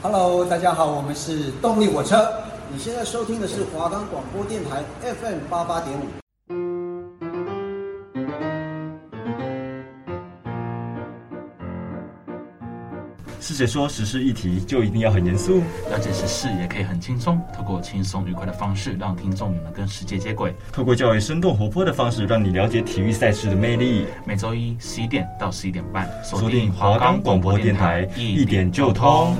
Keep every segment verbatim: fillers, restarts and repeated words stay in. Hello， 大家好，我们是动力火车。你现在收听的是华冈广播电台 F M 八八点五。师姐说时事议题就一定要很严肃，了解时事也可以很轻松，透过轻松愉快的方式让听众也能跟世界接轨，透过较为生动活泼的方式让你了解体育赛事的魅力。每周一十一点到十一点半锁定华冈广播电台，一点就通。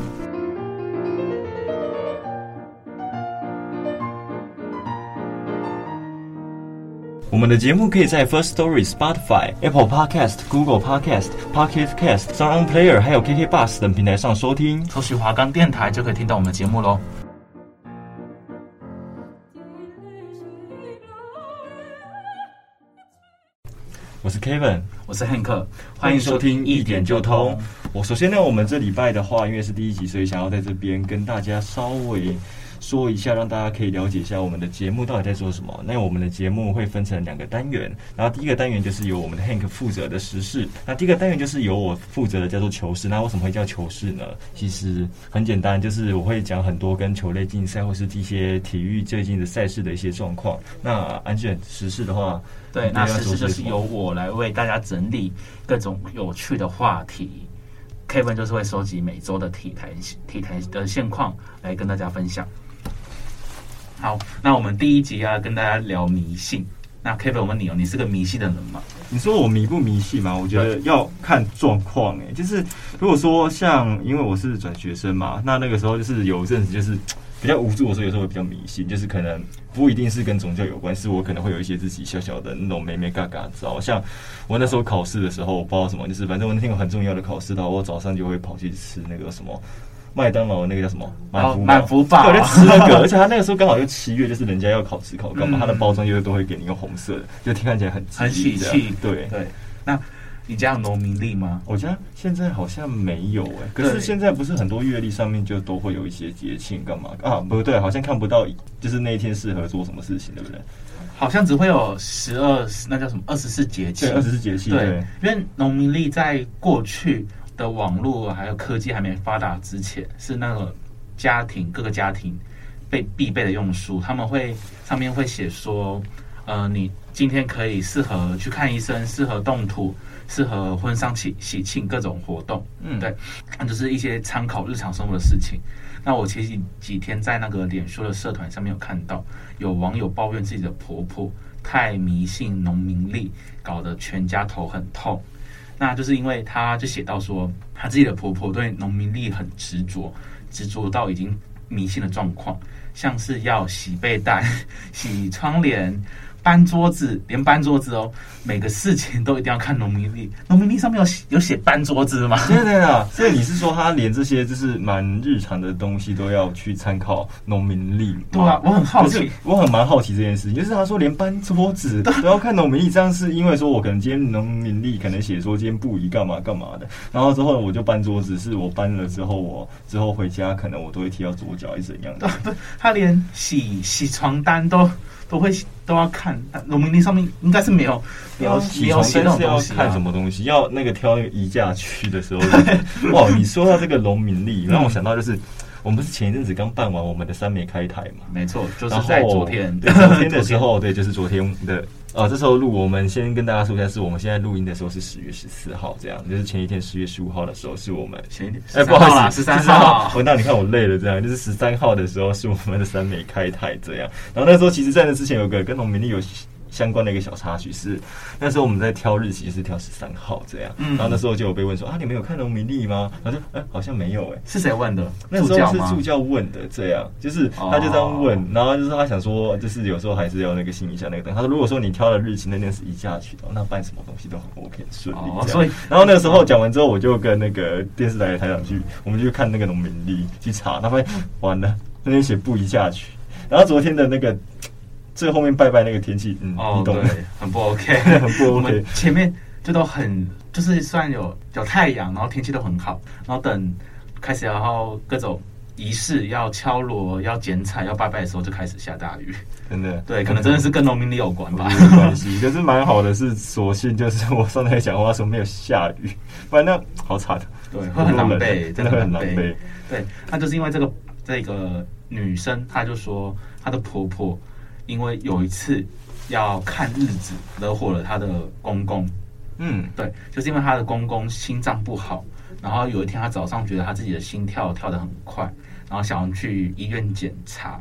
我们的节目可以在 Firstory、Spotify、Apple Podcast、Google Podcast、Pocket Cast、Sound Player 还有 K K B O X 等平台上收听，搜寻华冈电台就可以听到我们的节目咯。我是 Kevin， 我是 Hank， 欢迎收听一点就通。我首先呢，我们这礼拜的话，因为是第一集，所以想要在这边跟大家稍微说一下，让大家可以了解一下我们的节目到底在做什么。那我们的节目会分成两个单元，然后第一个单元就是由我们的 Hank 负责的时事，那第一个单元就是由我负责的叫做球事。那为什么会叫球事呢？其实很简单，就是我会讲很多跟球类竞赛或是一些体育最近的赛事的一些状况。那安选时事的话，对，那时事就是由我来为大家整理各种有趣的话题， Kevin 就是会收集每周的体坛体坛的现况来跟大家分享。好，那我们第一集要跟大家聊迷信。那 Kevin， 我问你哦，你是个迷信的人吗？你说我迷不迷信嘛？我觉得要看状况哎，就是如果说像，因为我是转学生嘛，那那个时候就是有一阵子就是比较无助的时候，有时候会比较迷信，就是可能不一定是跟宗教有关，是我可能会有一些自己小小的那种眉眉嘎嘎，知道？像我那时候考试的时候，我不知道什么，就是反正我那天有很重要的考试的话，我早上就会跑去吃那个什么。麦当劳那个叫什么满福堡，我就吃那个，而且他那个时候刚好就七月，就是人家要考职考干嘛，他的包装又都会给你用红色的，就看起来很很喜气。对对，那你家有农民历吗？我家现在好像没有哎、欸，可是现在不是很多月历上面就都会有一些节庆干嘛啊？不对，好像看不到，就是那一天适合做什么事情，对不对？好像只会有十二，那叫什么二十四节气？对，二十四节气。对，因为农民历在过去的网络还有科技还没发达之前，是那个家庭各个家庭被必备的用书，他们会上面会写说，呃，你今天可以适合去看医生，适合动土，适合婚丧喜喜庆各种活动，嗯，对，就是一些参考日常生活的事情。那我前几几天在那个脸书的社团上面有看到，有网友抱怨自己的婆婆太迷信农民历，搞得全家头很痛。那就是因为他就写到说，他自己的婆婆对农民历很执着，执着到已经迷信的状况，像是要洗被单、洗窗帘、搬桌子，连搬桌子哦，每个事情都一定要看农民历。农民历上面有有写搬桌子吗？对对啊，所以你是说他连这些就是蛮日常的东西都要去参考农民历？对啊，我很好奇，我很蛮好奇这件事情，就是他说连搬桌子都要看农民历，这样是因为说我可能今天农民历可能写说今天不宜干嘛干嘛的，然后之后我就搬桌子，是我搬了之后我之后回家可能我都会踢到左脚，还是怎样的？他连洗洗床单都。都会都要看农民历上面应该是没有没有没有写那种东西、啊、要看什么东西，要那个挑那个移驾区的时候哇，你说到这个农民历让我想到就是我们不是前一阵子刚办完我们的三美开台嘛？没错，就是在昨天对昨天的时候对，就是昨天的啊、呃，这时候录，我们先跟大家说一下，是我们现在录音的时候是十月十四号，这样就是前一天十月十五号的时候是我们前一天，哎、欸，不好意思，十三号，我那你看我累了，这样就是十三号的时候是我们的三美开台这样。然后那时候其实在那之前有个跟农民历有相关的一个小插曲是，那时候我们在挑日期是挑十三号这样、嗯，然后那时候就有被问说啊，你们有看农民历吗？然后就哎、欸、好像没有哎、欸，是谁问的？那时候是助教问的，这样就是他就这样问，哦、然后就是他想说，就是有时候还是要那个信一下那个灯。他说如果说你挑的日期那天是一下去的，那办什么东西都很 OK 顺利、哦。所以然后那个时候讲完之后，我就跟那个电视台的台长去，我们就看那个农民历去查，他发现完了那天写不一下去，然后昨天的那个。最后面拜拜那个天气，嗯，哦、你懂的，很不 OK， 很不 OK。我们前面就都很，就是算有有太阳，然后天气都很好，然后等开始然后各种仪式要敲锣、要剪彩、要拜拜的时候，就开始下大雨。真的，对，可能真的是跟农民历有关吧。没关系，可是蛮好的是，所幸就是我上台讲话的时候没有下雨，不然那好惨的。对，很狼狈，真的很狼狈。对，那就是因为这个这个女生，她就说她的婆婆因为有一次要看日子，惹火了她的公公。嗯，对，就是因为她的公公心脏不好，然后有一天她早上觉得她自己的心跳跳得很快，然后想要去医院检查。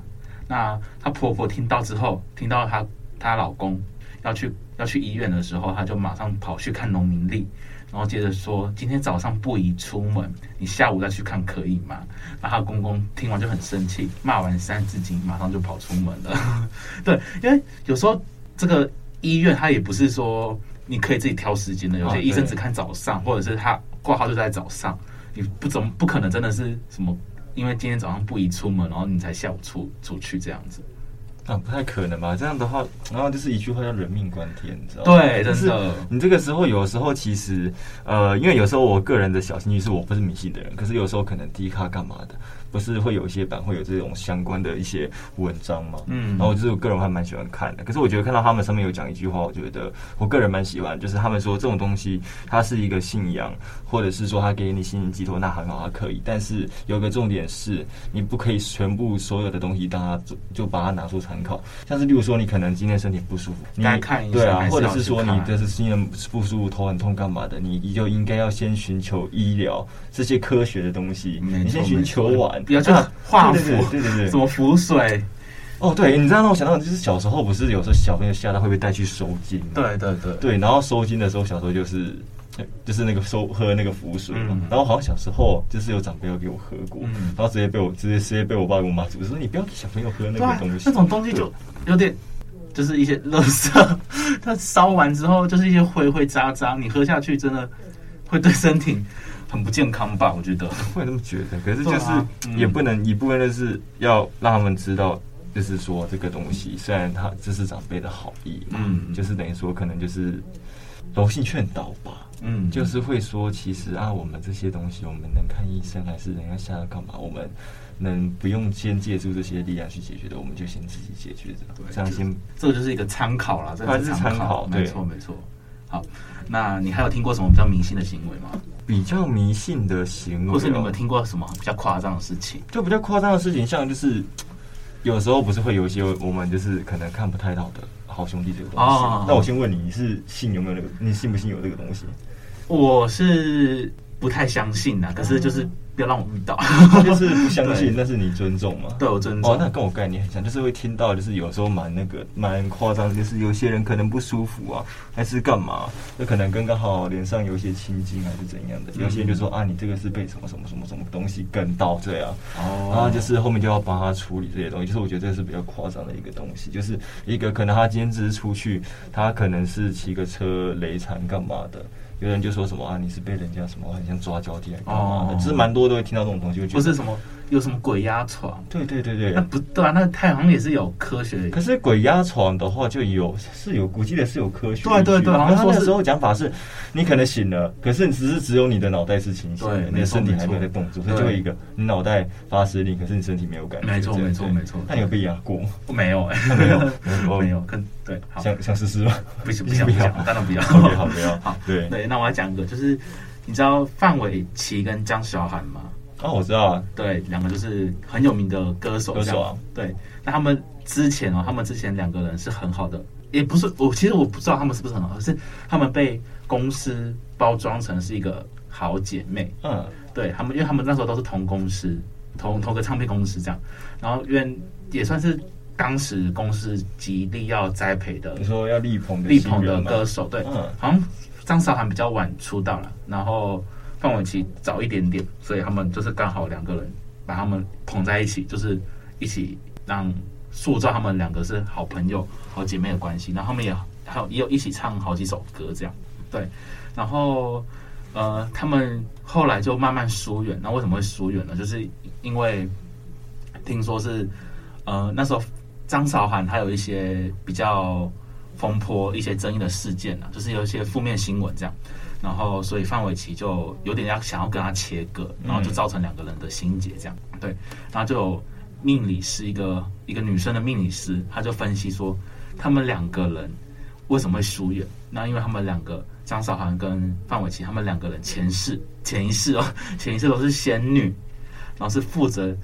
那她婆婆听到之后，听到她她老公要去要去医院的时候，她就马上跑去看农民历。然后接着说，今天早上不宜出门，你下午再去看可以吗？然后公公听完就很生气，骂完三字经，马上就跑出门了。对，因为有时候这个医院他也不是说你可以自己挑时间的，有些医生只看早上，或者是他挂号就在早上，你不怎么不可能真的是什么，因为今天早上不宜出门，然后你才下午出出去这样子。啊，不太可能吧？这样的话，然后就是一句话叫人命关天，你知道吗？对，真的。你这个时候，有时候其实，呃，因为有时候我个人的小心意是我不是迷信的人，可是有时候可能低卡干嘛的，不是会有一些版会有这种相关的一些文章嘛？嗯。然后就是我个人还蛮喜欢看的，可是我觉得看到他们上面有讲一句话，我觉得我个人蛮喜欢，就是他们说这种东西它是一个信仰，或者是说它给你心灵寄托，那很好，它可以。但是有个重点是，你不可以全部所有的东西，大家就把它拿出参考。像是例如说，你可能今天身体不舒服，你该看一下，对啊，或者是说你这是心情不舒服、头很痛干嘛的，你就应该要先寻求医疗这些科学的东西，你先寻求完，不要去画符，对对对，什么符水。哦，对，你知道让我想到，就是小时候不是有时候小朋友吓到会被带去收金，对对对，对，然后收金的时候，小时候就是。就是那个收喝那个符水嘛、嗯，然后好像小时候就是有长辈有给我喝过，嗯、然后直接被我直接直接被我爸跟我妈阻止说你不要给小朋友喝那个东西，那种东西就有点就是一些垃圾，它烧完之后就是一些灰灰渣渣，你喝下去真的会对身体很不健康吧？我觉得会那么觉得，可是就是也不能、啊嗯、一部分就是要让他们知道。就是说这个东西，虽然他这是长辈的好意嘛，嗯，就是等于说可能就是柔性劝导吧，嗯，就是会说其实啊，我们这些东西我们能看医生还是人家下来干嘛，我们能不用先借助这些力量去解决的，我们就先自己解决的，这样先这个就是一个参考啦，这个是参考，没错没错。好，那你还有听过什么比较迷信的行为吗？比较迷信的行为，或是你有没有听过什么比较夸张的事情？就比较夸张的事情，像就是。有时候不是会有一些我们就是可能看不太到的好兄弟这个东西。Oh. 那我先问你，你是信有没有那个？你信不信有这个东西？我是不太相信啊，可是就是不要让我遇到，就是不相信，但是你尊重嘛？对，我尊重。哦，那跟我概念很像，就是会听到，就是有时候蛮那个蛮夸张，就是有些人可能不舒服啊，还是干嘛？那可能跟刚好脸上有一些青筋还是怎样的，有些人就说啊，你这个是被什么什么什么什么东西跟到这样，哦，然后就是后面就要帮他处理这些东西。就是我觉得这是比较夸张的一个东西，就是一个可能他今天只是出去，他可能是骑个车雷残干嘛的。有人就说什么啊，你是被人家什么很像抓交替来干嘛的，其实蛮多都会听到这种东西，不是什么有什么鬼压床，对对对对，那不对啊，那太阳也是有科学，可是鬼压床的话就有是有估计的是有科学，对对对，然后他那时候讲法是你可能醒了，可是只是只有你的脑袋是清醒的，你的身体还没有在动作，所以就一个你脑袋发指令，可是你身体没有感觉，没错没错没错。那你有被压过吗？没有哎，没有没有，跟对，想想试试吗？不行不行不行，当然不要，好不要好，对对。那我要讲一个，就是你知道范玮琪跟江小涵吗？哦，我知道啊，对，两个就是很有名的歌手，歌手啊，对。那他们之前哦，他们之前两个人是很好的，也不是我，其实我不知道他们是不是很好，是他们被公司包装成是一个好姐妹，嗯，对他们，因为他们那时候都是同公司，同同个唱片公司这样，然后因为也算是。当时公司极力要栽培的，你说要力捧力捧的歌手，对，嗯、好像张韶涵比较晚出道了，然后范玮琪早一点点，所以他们就是刚好两个人把他们捧在一起，就是一起让塑造他们两个是好朋友、好姐妹的关系。然后他们也还有也有一起唱好几首歌这样，对。然后呃，他们后来就慢慢疏远。那为什么会疏远呢？就是因为听说是呃那时候。张韶涵还有一些比较风波、一些争议的事件啊，就是有一些负面新闻这样，然后所以范玮琪就有点要想要跟他切割，然后就造成两个人的心结这样。对，然后就有命理师一个一个女生的命理师，他就分析说，他们两个人为什么会疏远？那因为他们两个张韶涵跟范玮琪，他们两个人前世前一世哦，前一世都是仙女，然后是负责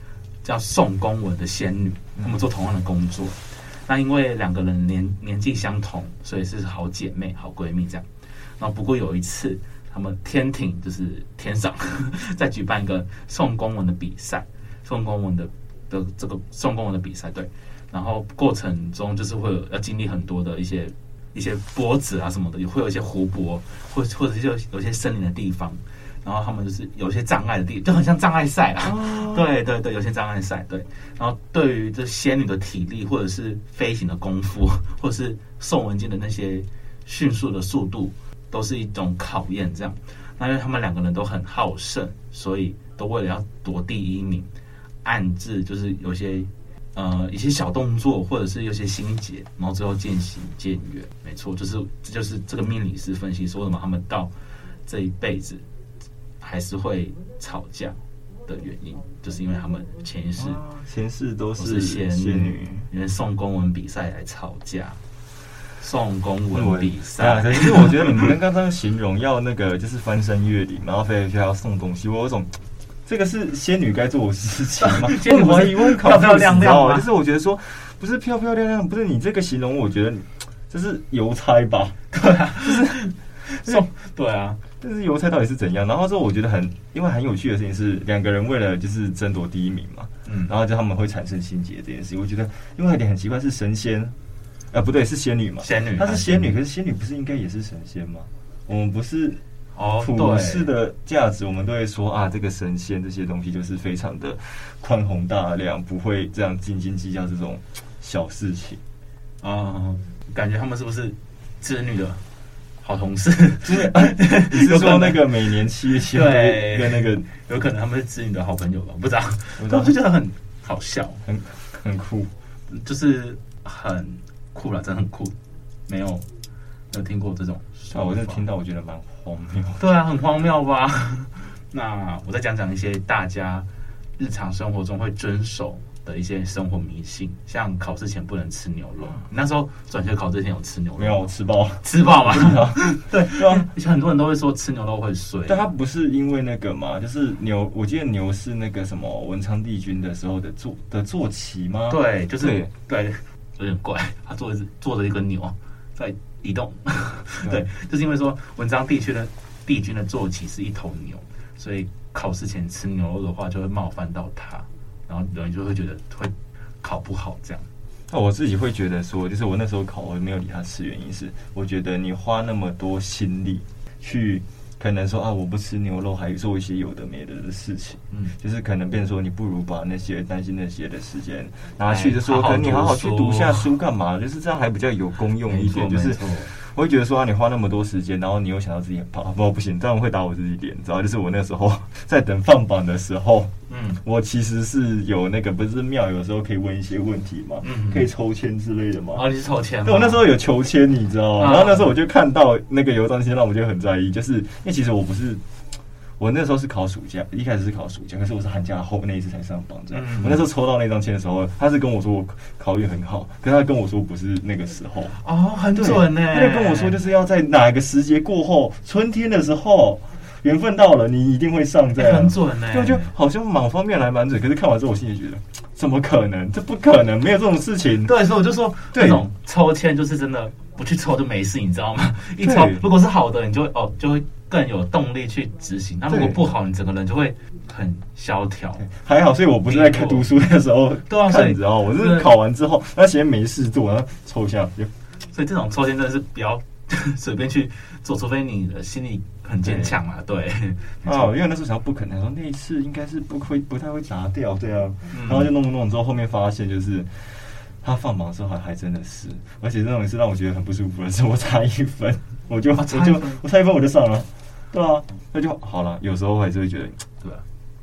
叫送公文的仙女，他们做同样的工作。那因为两个人年年纪相同，所以是好姐妹、好闺蜜这样。然后不过有一次，他们天庭就是天上在举办一个送公文的比赛，送公文的的这个送公文的比赛，对。然后过程中就是会有要经历很多的一些一些波折啊什么的，也会有一些湖泊，或或者是有有些森林的地方。然后他们就是有些障碍的地，就很像障碍赛啦。Oh. 对对对，有些障碍赛。对，然后对于这仙女的体力，或者是飞行的功夫，或者是送文件的那些迅速的速度，都是一种考验。这样，那因为他们两个人都很好胜，所以都为了要夺第一名，暗自就是有些呃一些小动作，或者是有些心结，然后最后渐行渐远。没错，就是这就是这个命理师分析说什么他们到这一辈子还是会吵架的原因，就是因为他们前世前世都是仙女，因为送公文比赛来吵架。送公文比赛，其实我觉得你们刚刚形容要那个就是翻山越岭，然后飞来飞还要送东西，我有种这个是仙女该做的事情吗？仙女怀疑我考漂亮亮吗？就是我觉得说不是漂漂亮亮，不是你这个形容，我觉得这是邮差吧？对啊，就是送对啊。但是邮差到底是怎样？然后之后我觉得很，因为很有趣的事情是，两个人为了就是争夺第一名嘛，嗯，然后就他们会产生心结这件事情。我觉得，因为有点很奇怪，是神仙，呃，不对，是仙女嘛，仙女，她是仙女，可是仙女不是应该也是神仙吗？我们不是普世的价值，我们都会说啊，这个神仙这些东西就是非常的宽宏大量，不会这样斤斤计较这种小事情啊、嗯。感觉他们是不是织女的？好同事就是、啊，你是说那个每年七月七号跟那个有可能他们是知你的好朋友吧？不知道，我就觉得很好笑，很很酷，就是很酷啦，真的很酷，没有没有听过这种说法。啊，我就听到，我觉得蛮荒谬。对啊，很荒谬吧？那我再讲讲一些大家日常生活中会遵守的一些生活迷信，像考试前不能吃牛肉。你那时候转学考试前有吃牛肉？没有，我吃爆了，吃爆嘛。对对啊，很多人都会说吃牛肉会衰，但它不是因为那个嘛，就是牛，我记得牛是那个什么文昌帝君的时候的坐的坐骑吗？对，就是 对, 对，有点怪，他坐着坐着一个牛在移动。对, 对，就是因为说文昌帝君的帝君的坐骑是一头牛，所以考试前吃牛肉的话就会冒犯到他。然后有人就会觉得会考不好这样。那我自己会觉得说，就是我那时候考我没有理他吃，原因是我觉得你花那么多心力去可能说啊我不吃牛肉还做一些有的没的的事情，嗯，就是可能变成说你不如把那些担心那些的时间拿去就说可能你好好去读下书干嘛，就是这样还比较有功用一点。就是我会觉得说啊，你花那么多时间，然后你又想到自己很怕，不不行，这样会打我自己脸。知道，就是我那时候在等放榜的时候，嗯，我其实是有那个不是庙，有时候可以问一些问题嘛，嗯，可以抽签之类的嘛。啊，你是抽签？对，我那时候有求签，你知道吗？啊，然后那时候我就看到那个邮政签，让我就很在意，就是因为其实我不是，我那时候是考暑假，一开始是考暑假，可是我是寒假后那一次才上榜这样。嗯嗯，我那时候抽到那张签的时候，他是跟我说我考运很好，可是他跟我说不是那个时候。哦，很准呢，欸。他就跟我说就是要在哪一个时节过后，春天的时候，缘分到了，你一定会上这样。欸，很准呢，欸。对，就好像某方面来蛮准，可是看完之后我心里觉得，怎么可能？这不可能，没有这种事情。对，所以我就说，这种抽签就是真的不去抽就没事，你知道吗？一抽如果是好的，你就会哦就会更有动力去执行，那如果不好，你整个人就会很萧条。还好，所以我不是在看读书的时候看，你知道，我是考完之后，那闲没事做，然后抽一下。所以这种抽签真的是不要随便去做，除非你的心理很坚强嘛。对。哦，因为那时候想不可能，说那一次应该是不会不太会砸掉，对啊。嗯，然后就弄弄之后，后面发现就是他放榜的时候还还真的是，而且那种是让我觉得很不舒服的是，我差一分，我就、啊、我就我差一分我就上了。对啊，那就好了。有时候还是会觉得，对啊，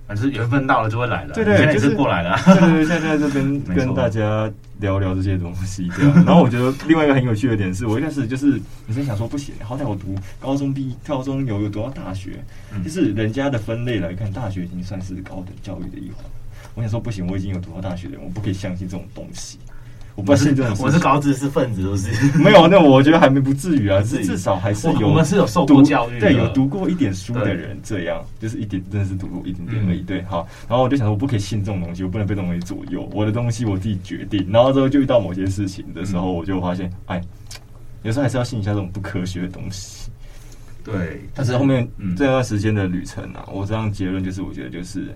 反正缘分到了就会来了。对对，现在也是过来了。就是、对对，现在就跟跟大家聊聊这些东西。对啊，然后我觉得另外一个很有趣的点是，我一开始就是，你先想说不行，好歹我读高中毕，高中有有读到大学，嗯，就是人家的分类来看，大学已经算是高等教育的一环。我想说不行，我已经有读到大学的人，我不可以相信这种东西。我不是这种，我是高知识分子，都是没有。那我觉得还没不至于啊，至至少还是有，我们是有受过教育，对，有读过一点书的人，这样就是一点，真的是读过一点点而已。对，好。然后我就想说，我不可以信这种东西，我不能被这种东西左右，我的东西我自己决定。然后之后就遇到某些事情的时候，我就发现，哎，有时候还是要信一下这种不科学的东西。对，但是后面这段时间的旅程啊，我这样结论就是，我觉得就是。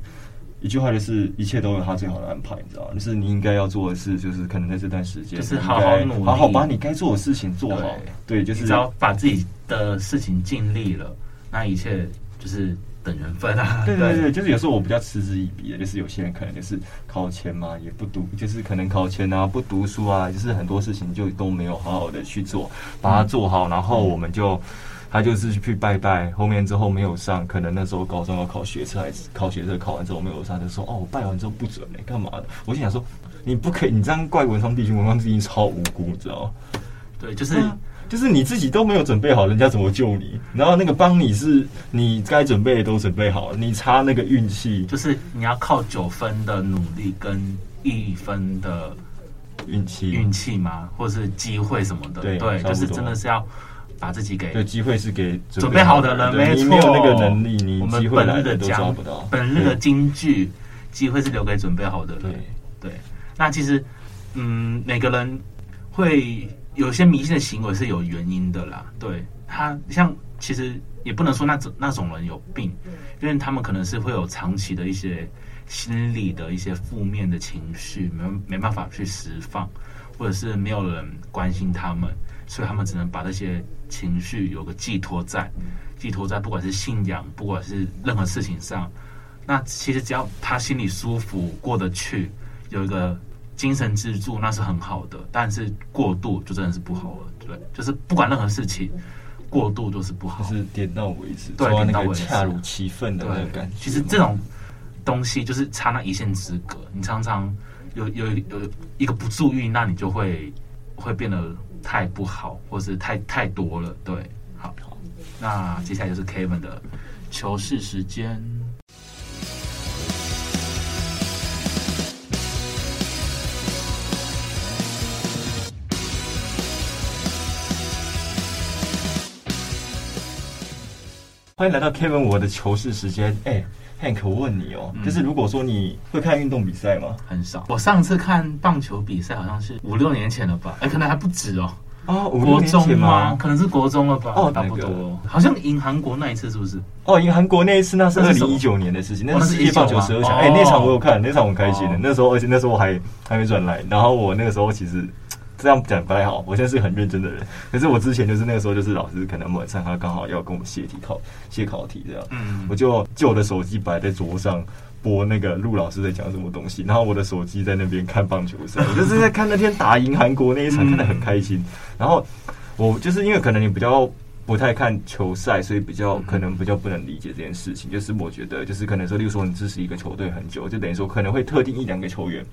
一句话就是一切都有他最好的安排，你知道吗？就是你应该要做的事，就是可能在这段时间，就是好好努力，好好把你该做的事情做好。对，就是你只要把自己的事情尽力了，那一切就是等缘分啊。对对 对, 對，就是有时候我比较嗤之以鼻的，就是有些人可能就是考前嘛，也不读，就是可能考前啊不读书啊，就是很多事情就都没有好好的去做，把它做好，然后我们就。他就是去拜拜，后面之后没有上，可能那时候高中要考学测，还是考学测考完之后没有上，就说哦，我拜完之后不准嘞、欸，干嘛的？我就想说，你不可以，你这样怪文昌帝君，文昌帝君超无辜，你知道吗？对，就是、啊、就是你自己都没有准备好，人家怎么救你？然后那个帮你是你该准备的都准备好了，你差那个运气，就是你要靠九分的努力跟一分的运气，运气嘛，或是机会什么的，对，对就是真的是要。把自己给对机会是给准备好的人，没错。你没有那个能力，你机会来的都抓不到。本日的金句，机会是留给准备好的人。对，对。那其实，嗯，每个人会有些迷信的行为是有原因的啦。对他，像其实也不能说那种那种人有病，因为他们可能是会有长期的一些心理的一些负面的情绪，没没办法去释放，或者是没有人关心他们。所以他们只能把那些情绪有个寄托在，寄托在不管是信仰，不管是任何事情上。那其实只要他心里舒服，过得去，有一个精神支柱，那是很好的。但是过度就真的是不好了，对，就是不管任何事情，过度就是不好，就是点到为止，对，点到为止，恰如其分的那个感觉。其实这种东西就是差那一线之隔，你常常有有有一个不注意，那你就会会变得。太不好，或是太太多了，对，好，好，那接下来就是 Kevin 的糗事时间。欢迎来到 Kevin 我的糗事时间，哎、欸。Hank， 我问你哦、喔，嗯、就是如果说你会看运动比赛吗？很少，我上次看棒球比赛好像是五六年前了吧，哎、欸，可能还不止哦、喔。哦，五六年前吗？可能是国中了吧？哦，差不多，那個、好像赢韩国那一次是不是？哦，赢韩国那一次那是二零一九年的事情，那是世界棒球十二强。哎、哦欸，那场我有看，那场我开心的。哦、那时候，而且那时候我还还没转来，然后我那个时候其实。这样讲不太好，我现在是很认真的人，可是我之前就是那个时候就是老师可能晚上他刚好要跟我们写题考写考题这样，嗯、我就就我的手机摆在桌上播那个陆老师在讲什么东西，然后我的手机在那边看棒球赛，我就是在看那天打赢韩国那一场，看得很开心。嗯、然后我就是因为可能你比较不太看球赛，所以比较可能比较不能理解这件事情，就是我觉得就是可能说，例如说你支持一个球队很久，就等于说可能会特定一两个球员。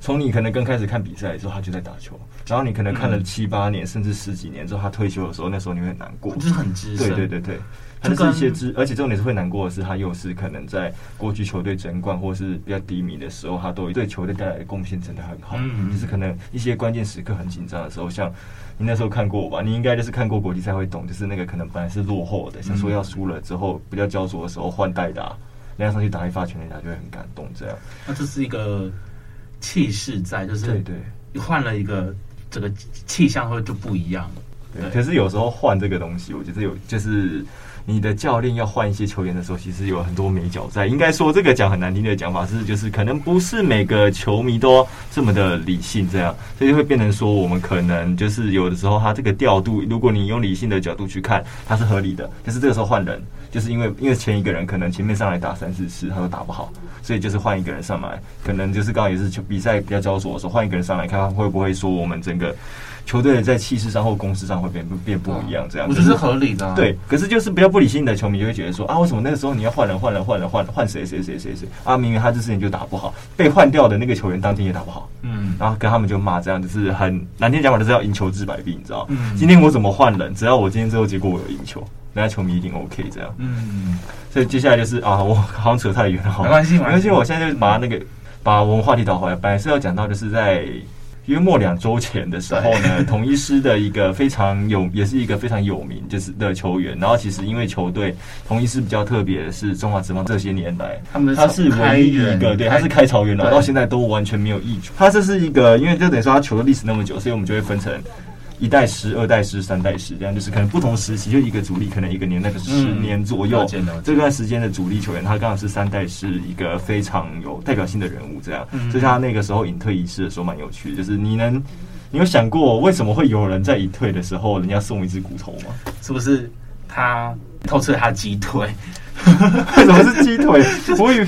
从你可能刚开始看比赛的时候，他就在打球，然后你可能看了七八年，嗯、甚至十几年之后，他退休的时候，那时候你会很难过，就是很资深，对对对对，他是一些资，而且重点是会难过的是，他又是可能在过去球队争冠或是比较低迷的时候，他都对球队带来的贡献真的很好，嗯嗯就是可能一些关键时刻很紧张的时候，像你那时候看过我吧，你应该就是看过国际赛会懂，就是那个可能本来是落后的，想说要输了之后比较焦灼的时候换代打，人家上去打一发全垒打就会很感动，这样，那这是一个。气势在，就是换了一个这个气象会就不一样了。对，对可是有时候换这个东西，我觉得有就是你的教练要换一些球员的时候，其实有很多美角在。应该说这个讲很难听的讲法是，就是可能不是每个球迷都这么的理性，这样，所以就会变成说我们可能就是有的时候他这个调度，如果你用理性的角度去看，它是合理的。但是这个时候换人，就是因为因为前一个人可能前面上来打三四次，他都打不好。所以就是换一个人上来，可能就是刚好也是球比赛比较焦灼的时候，换一个人上来看看会不会说我们整个球队在气势上或攻势上会变变不一样这样。我觉得是合理的、啊。对，可是就是比较不理性的球迷就会觉得说啊，为什么那个时候你要换人换人换人换换谁谁谁谁谁啊？明明他这事情就打不好，被换掉的那个球员当天也打不好。嗯，然后跟他们就骂这样，就是很难听讲法，就是要赢球治百病，你知道？嗯，今天我怎么换人，只要我今天最后结果我有赢球。人家球迷一定 OK 这样，嗯，所以接下来就是啊，我好像扯太远了，没关系，没关系，我现在就把那个把我们话题导回来，本来是要讲到就是在约莫两周前的时候呢，统一狮的一个非常有，也是一个非常有名就是的球员。然后其实因为球队统一狮比较特别的是，中华职棒这些年来，他们他是唯一一个对，他是开潮源了，到现在都完全没有易主。他这是一个，因为就等于说他球的历史那么久，所以我们就会分成一代狮、二代狮、三代狮，这样就是可能不同时期就一个主力，可能一个年代十年左右、嗯、这段时间的主力球员，他刚好是三代狮一个非常有代表性的人物，这样，嗯、所以他那个时候引退仪式的时候蛮有趣的，就是你能，你有想过为什么会有人在引退的时候人家送一只骨头吗？是不是他透彻他鸡腿？为什么是鸡腿？我以为。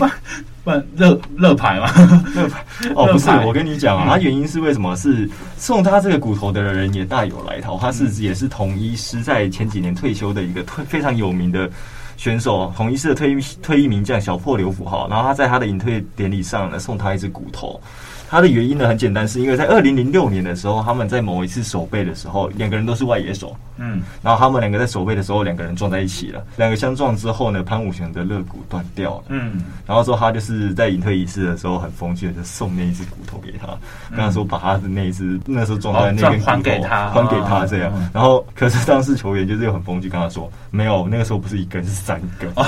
热热牌吗？热牌哦，不是，我跟你讲啊，他原因是为什么？是送他这个骨头的人也大有来头，他是也是统一狮在前几年退休的一个非常有名的选手，统一狮的退退役名将小破刘福豪，然后他在他的引退典礼上呢送他一只骨头。他的原因呢很简单，是因为在二零零六年的时候，他们在某一次守备的时候，两个人都是外野手，嗯，然后他们两个在守备的时候，两个人撞在一起了，两个相撞之后呢，潘武雄的肋骨断掉了，嗯，然后说他就是在引退仪式的时候很风趣的就送那一只骨头给他，跟他说把他的那一只那时候撞在那根骨头、哦、还给他，还给他这样，哦、然后可是当时球员就是又很风趣跟他说，没有，那个时候不是一根是三根，哦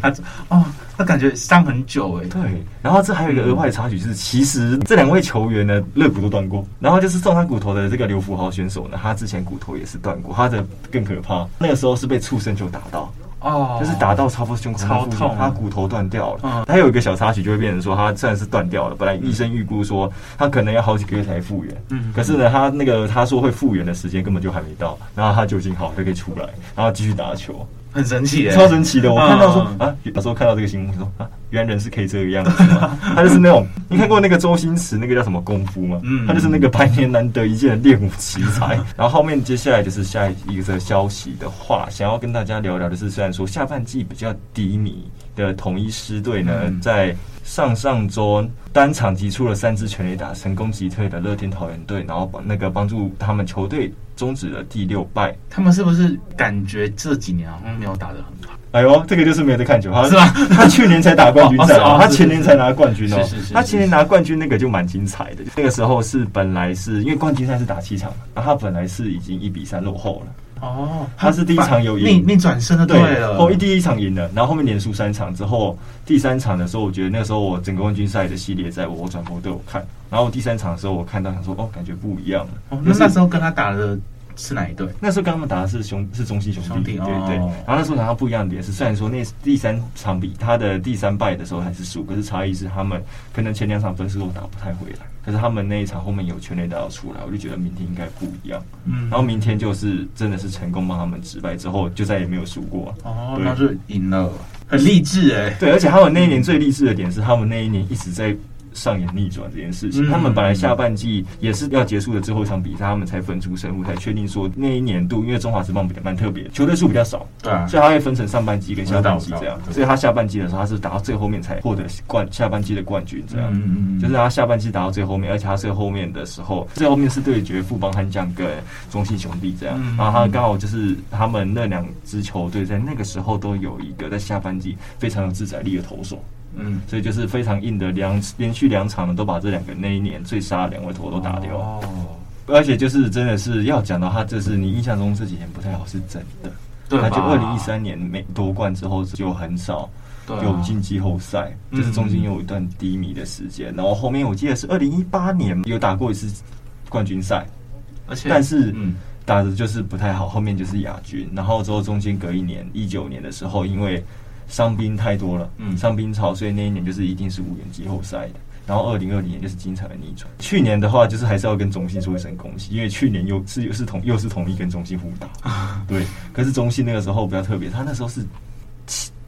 他哦。他感觉伤很久哎、欸，对。然后这还有一个额外的插曲是，其实这两位球员呢，肋骨都断过。然后就是送他骨头的这个刘福豪选手呢，他之前骨头也是断过，他的更可怕。那个时候是被畜生球打到，哦，就是打到差不多胸口超痛，他骨头断掉了。嗯、他有一个小插曲就会变成说，他虽然是断掉了，本来医生预估说他可能要好几个月才复原，嗯，可是呢，他那个他说会复原的时间根本就还没到，然后他酒精好就可以出来，然后继续打球。很神奇耶、欸，超神奇的！我看到说、嗯、啊，有时候看到这个新闻，说啊，原来人是可以这个样子吗？他就是那种，你看过那个周星驰那个叫什么功夫吗？嗯，他就是那个百年难得一见的练武奇才。然后后面接下来就是下一个消息的话，想要跟大家聊聊的是，虽然说下半季比较低迷的统一狮队呢，嗯、在上上周单场击出了三支全垒打，成功击退了乐天桃园队，然后那个帮助他们球队。终止了第六败，他们是不是感觉这几年好像没有打得很好？哎呦，这个就是没得看球，他是吧？他去年才打冠军赛、哦哦，他前年才拿冠军哦。是是是是他前年拿冠军那个就蛮精彩的，那个时候是本来是因为冠军赛是打七场，然后他本来是已经一比三落后了。哦，他是第一场有赢，逆转胜的对了。后一第一场赢了，然后后面连输三场之后，第三场的时候，我觉得那时候我整个冠军赛的系列赛，我转播都有看。然后第三场的时候，我看到想说，哦，感觉不一样了。哦，那那时候跟他打的是哪一队？那时候跟他们打的是雄，是中信兄弟，兄弟对对。哦、然后那时候拿到不一样的点是，虽然说那第三场比他的第三败的时候还是输，可是差异是他们可能前两场分数都打不太回来。可是他们那一场后面有全垒打要出来，我就觉得明天应该不一样。嗯，然后明天就是真的是成功帮他们止败之后，就再也没有输过、啊。哦，那就赢了，很励志哎、欸。对，而且他们那一年最励志的点是，他们那一年一直在上演逆转这件事情。嗯、他们本来下半季也是要结束的最后一场比赛，他们才分出胜负，才确定说那一年度因为中华职棒比较蛮特别，球队数比较少，对、啊，所以他会分成上半季跟下半季这样。所以他下半季的时候，他是打到最后面才获得冠下半季的冠军这样。嗯嗯嗯，就是他下半季打到最后。而且他最后面的时候，最后面是对决富邦悍将跟中信兄弟这样，嗯、然后他刚好就是他们那两支球队在那个时候都有一个在下半季非常有制裁力的投手，嗯，所以就是非常硬的两连续两场呢都把这两个那一年最杀的两位投手都打掉，哦，而且就是真的是要讲到他，就是你印象中这几年不太好是真的，对吧？他就二零一三年没夺冠之后就很少。有进季后赛，就是中间有一段低迷的时间，嗯、然后后面我记得是二零一八年有打过一次冠军赛，而且但是打的就是不太好，后面就是亚军，然后之后中间隔一年一九年的时候，因为伤兵太多了，嗯，伤兵潮，所以那一年就是一定是无缘季后赛的。然后二零二零年就是精彩的逆转。去年的话，就是还是要跟中信说一声恭喜，因为去年又是又是同又是同一跟中信互打，对。可是中信那个时候比较特别，他那时候是。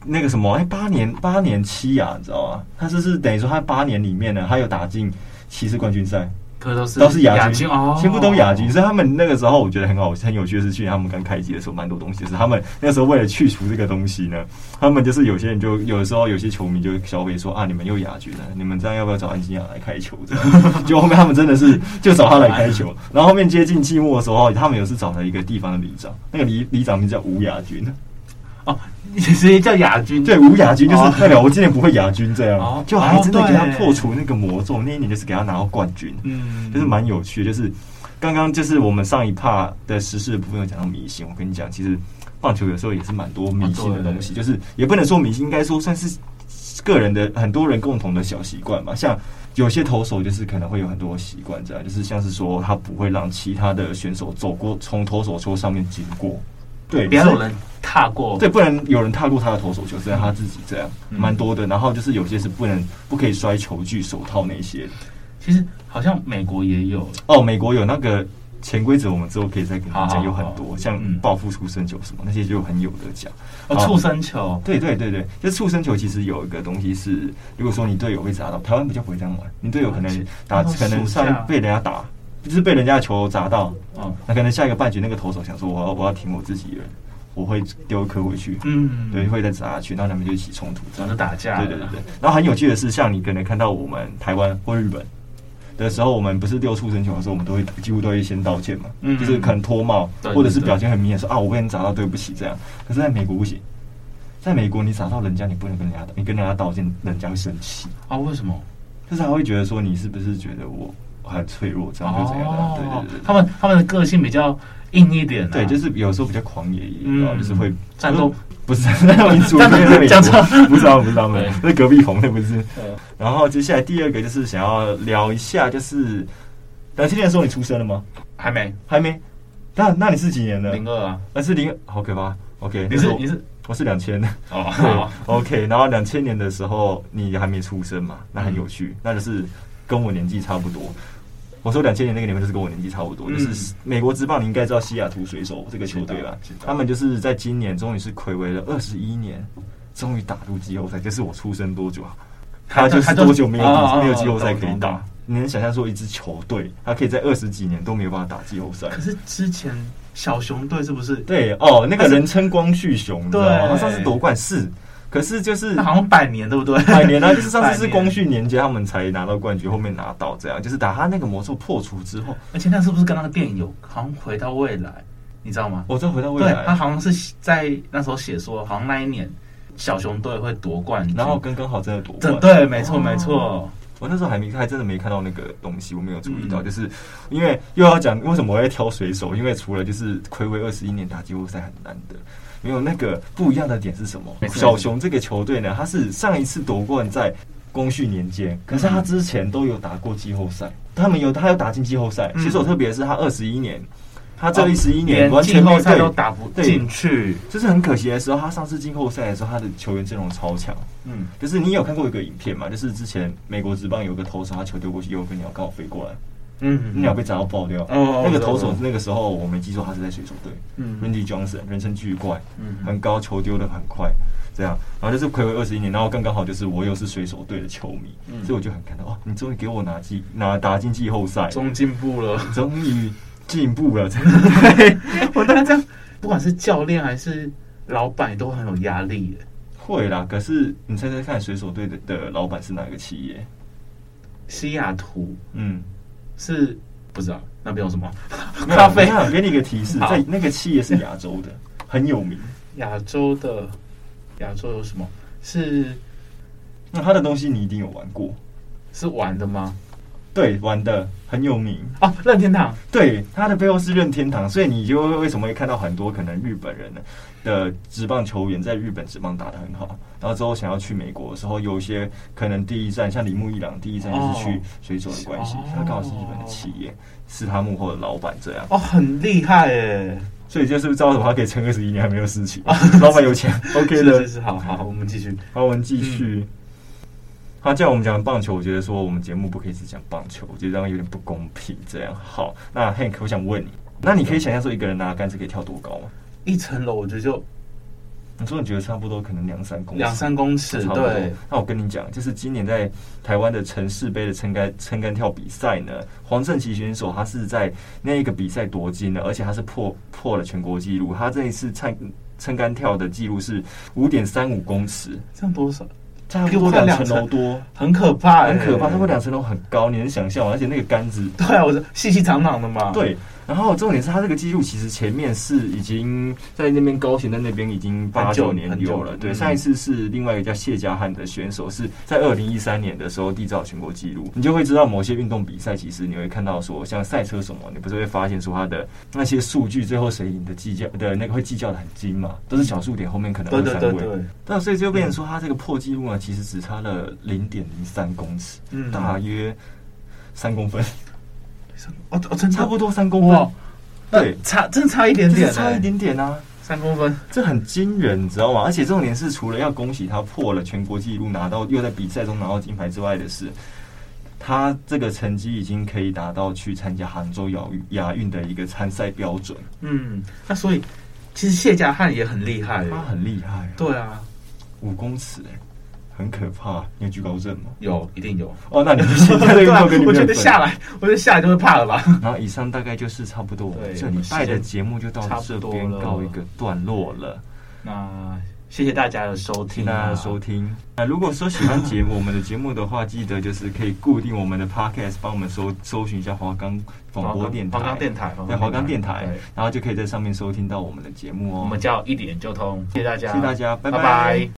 那个什么，哎，八年八年七啊，你知道吗？他就是等于说，他八年里面呢，他有打进七次冠军赛，可都是都是亚军，哦，全部都亚军。所以他们那个时候，我觉得很好，很有趣的是，去年他们刚开机的时候，蛮多东西是他们那时候为了去除这个东西呢，他们就是有些人就有的时候有些球迷就消费说啊，你们又亚军了，你们这样要不要找安西亚来开球？这样，就后面他们真的是就找他来开球，然后后面接近季末的时候，他们有是找了一个地方的里长，那个里里长名叫吴亚军。哦，所以叫亚军，对，无亚军就是代表我今年不会亚军这样，哦、就还真的给他破除那个魔咒，那一年就是给他拿到冠军，嗯，就是蛮有趣的。就是刚刚就是我们上一趴的时事的部分有讲到迷信，我跟你讲，其实棒球有时候也是蛮多迷信的东西，就是也不能说迷信，应该说算是个人的很多人共同的小习惯吧，像。有些投手就是可能会有很多习惯，这样就是像是说他不会让其他的选手走过从投手丘上面经过，对，不要有人踏过，对，不能有人踏过他的投手丘，这样他自己这样蛮多的。然后就是有些是不能不可以摔球具、手套那些。其实好像美国也有哦，美国有那个潜规则，我们之后可以再跟你讲，有很多像报复畜生球什么那些就很有的讲。哦，畜生球，对对对对，就畜生球其实有一个东西是，如果说你队友被砸到，台湾比较不会这样玩，你队友可能打可能上被人家打，就是被人家球砸到，嗯，那可能下一个半局那个投手想说我要我要挺我自己人，我会丢一颗回去，嗯，对，会再砸下去，然后他们就一起冲突，然后就打架，对对对对。然后很有趣的是，像你可能看到我们台湾或日本。的时候，我们不是丢出生球的时候，我们都会几乎都会先道歉嘛，嗯、就是可能脱帽，對對對，或者是表现很明显说啊，我被你砸到，对不起这样。可是在美国不行，在美国你砸到人家，你不能跟人家，你跟人家道歉，人家会生气啊？为什么？就是他会觉得说你是不是觉得我很脆弱，这样就怎样的？哦、對, 对对对，他们他们的个性比较硬一点、啊，对，就是有时候比较狂野一点，嗯、然後就是会战斗。不是那民族那边讲错，不是不是他们，那隔壁棚的不是。然后接下来第二个就是想要聊一下，就是两千年的时候你出生了吗？还没，还没。那那你是几年的？零二啊，那是零二，好可怕。OK， 你是你是我是两千的哦。OK， 然后两千年的时候你还没出生嘛？那很有趣，那就是跟我年纪差不多。我说两千年那个年份就是跟我年纪差不多，嗯、就是美国职棒，你应该知道西雅图水手这个球队吧？他们就是在今年终于是睽违了二十一年，终于打入季后赛。就是我出生多久啊？他就是多久没有打没有季后赛可以打？你能想象说一支球队，他可以在二十几年都没有办法打季后赛？可是之前小熊队是不是？对哦，那个人称光绪熊，对，他上次夺冠是。可是就是好像百年对不对？百年啊，就是上次是光绪年间他们才拿到冠军，后面拿到这样，就是打他那个魔咒破除之后，而且那是不是跟那个电影有好像回到未来，你知道吗？我知道回到未来，对，他好像是在那时候写说，好像那一年小熊队会夺冠，然后刚刚好真的夺冠，对，没错没错。我那时候还没，还真的没看到那个东西，我没有注意到，嗯、就是因为又要讲为什么我会挑水手，因为除了就是睽违二十一年打季后赛很难得。没有那个不一样的点是什么？小熊这个球队呢，他是上一次夺冠在光绪年间，可是他之前都有打过季后赛，他们有他有打进季后赛。其实我特别是他二十一年，他这一十一年完全季后赛都打不进去，就是很可惜的时候。他上次季后赛的时候，他的球员阵容超强。嗯，就是你有看过一个影片嘛？就是之前美国职棒有个投手，他球丢过去，有个鸟刚好飞过来。嗯，鸟被砸到爆掉。哦，那个投手那个时候我没记错，他是在水手队。嗯 ，Randy Johnson 人称巨怪，嗯，很高，球丢得很快，这样。然后就是睽违二十一年，然后刚刚好就是我又是水手队的球迷，嗯、所以我就很感动啊！你终于给我拿进拿打进季后赛，终进步了，终于进步了。真的，我当然这样，不管是教练还是老板都很有压力的。会啦，可是你猜猜看，水手队的的老板是哪个企业？西雅图。嗯。是不知道那边有什么咖啡？我给你一个提示，在那个企业是亚洲的，很有名。亚洲的亚洲有什么？是那他的东西你一定有玩过，是玩的吗？对，玩的很有名哦，任天堂。对，他的背后是任天堂，所以你就为什么会看到很多可能日本人的职棒球员在日本职棒打得很好，然后之后想要去美国的时候，有一些可能第一站像铃木一朗，第一站就是去水手的关系，哦、他刚好是日本的企业，是他幕后的老板这样。哦，很厉害耶！所以就是不知道什么他可以撑二十一年还没有事情，哦、老板有钱，OK 的。是是是，好好，我们继续，好，我们继续。嗯他、啊、既然我们讲棒球，我觉得说我们节目不可以只讲棒球，我觉得这样有点不公平。这样好，那 Hank， 我想问你，那你可以想象说一个人拿杆子可以跳多高吗？一层楼，我觉得就你说你觉得差不多，可能两三公尺，两三公尺，对。那我跟你讲，就是今年在台湾的城市杯的撑杆撑杆跳比赛呢，黄正奇选手他是在那一个比赛夺金的，而且他是破破了全国纪录，他这一次撑撑杆跳的纪录是五点三五公尺，这样多少？差不多两层楼多，很可怕、欸，很可怕。它会两层楼很高，你能想象吗？而且那个杆子，对啊，我是细细长长的嘛。对，然后重点是他这个记录其实前面是已经在那边高悬在那边已经八九年有了，对，上一次是另外一个叫谢家汉的选手是在二零一三年的时候缔造全国纪录。你就会知道某些运动比赛其实你会看到说像赛车什么，你不是会发现说他的那些数据最后谁赢的计较的那个会计较的很精嘛，都是小数点后面可能二三位，对对对对，但所以就变成说他这个破纪录呢其实只差了零点零三公尺，嗯，大约三公分。哦哦，真差不多三公分，对，差真差一点点，就是差一点点啊，三公分，这很惊人，你知道吗？而且重点是，除了要恭喜他破了全国纪录，拿到又在比赛中拿到金牌之外的是，他这个成绩已经可以达到去参加杭州亚运的一个参赛标准。嗯，那所以其实谢家汉也很厉害，他很厉害，啊，对啊，五公尺哎，欸。很可怕，你有惧高症吗？有，一定有。哦，那你现在的运动跟你没有分。我觉得下来，我觉得下来就会怕了吧。然后以上大概就是差不多，这礼拜的节目就到这边告一个段落了。那谢谢大家的收听，啊，大家的收听。那如果说喜欢节目我们的节目的话，记得就是可以固定我们的 podcast， 帮我们搜搜寻一下华冈广播电台，华冈电台，对，华冈电台，然后就可以在上面收听到我们的节目哦。我们叫一点就通，谢谢大家，谢谢大家，拜拜。拜拜。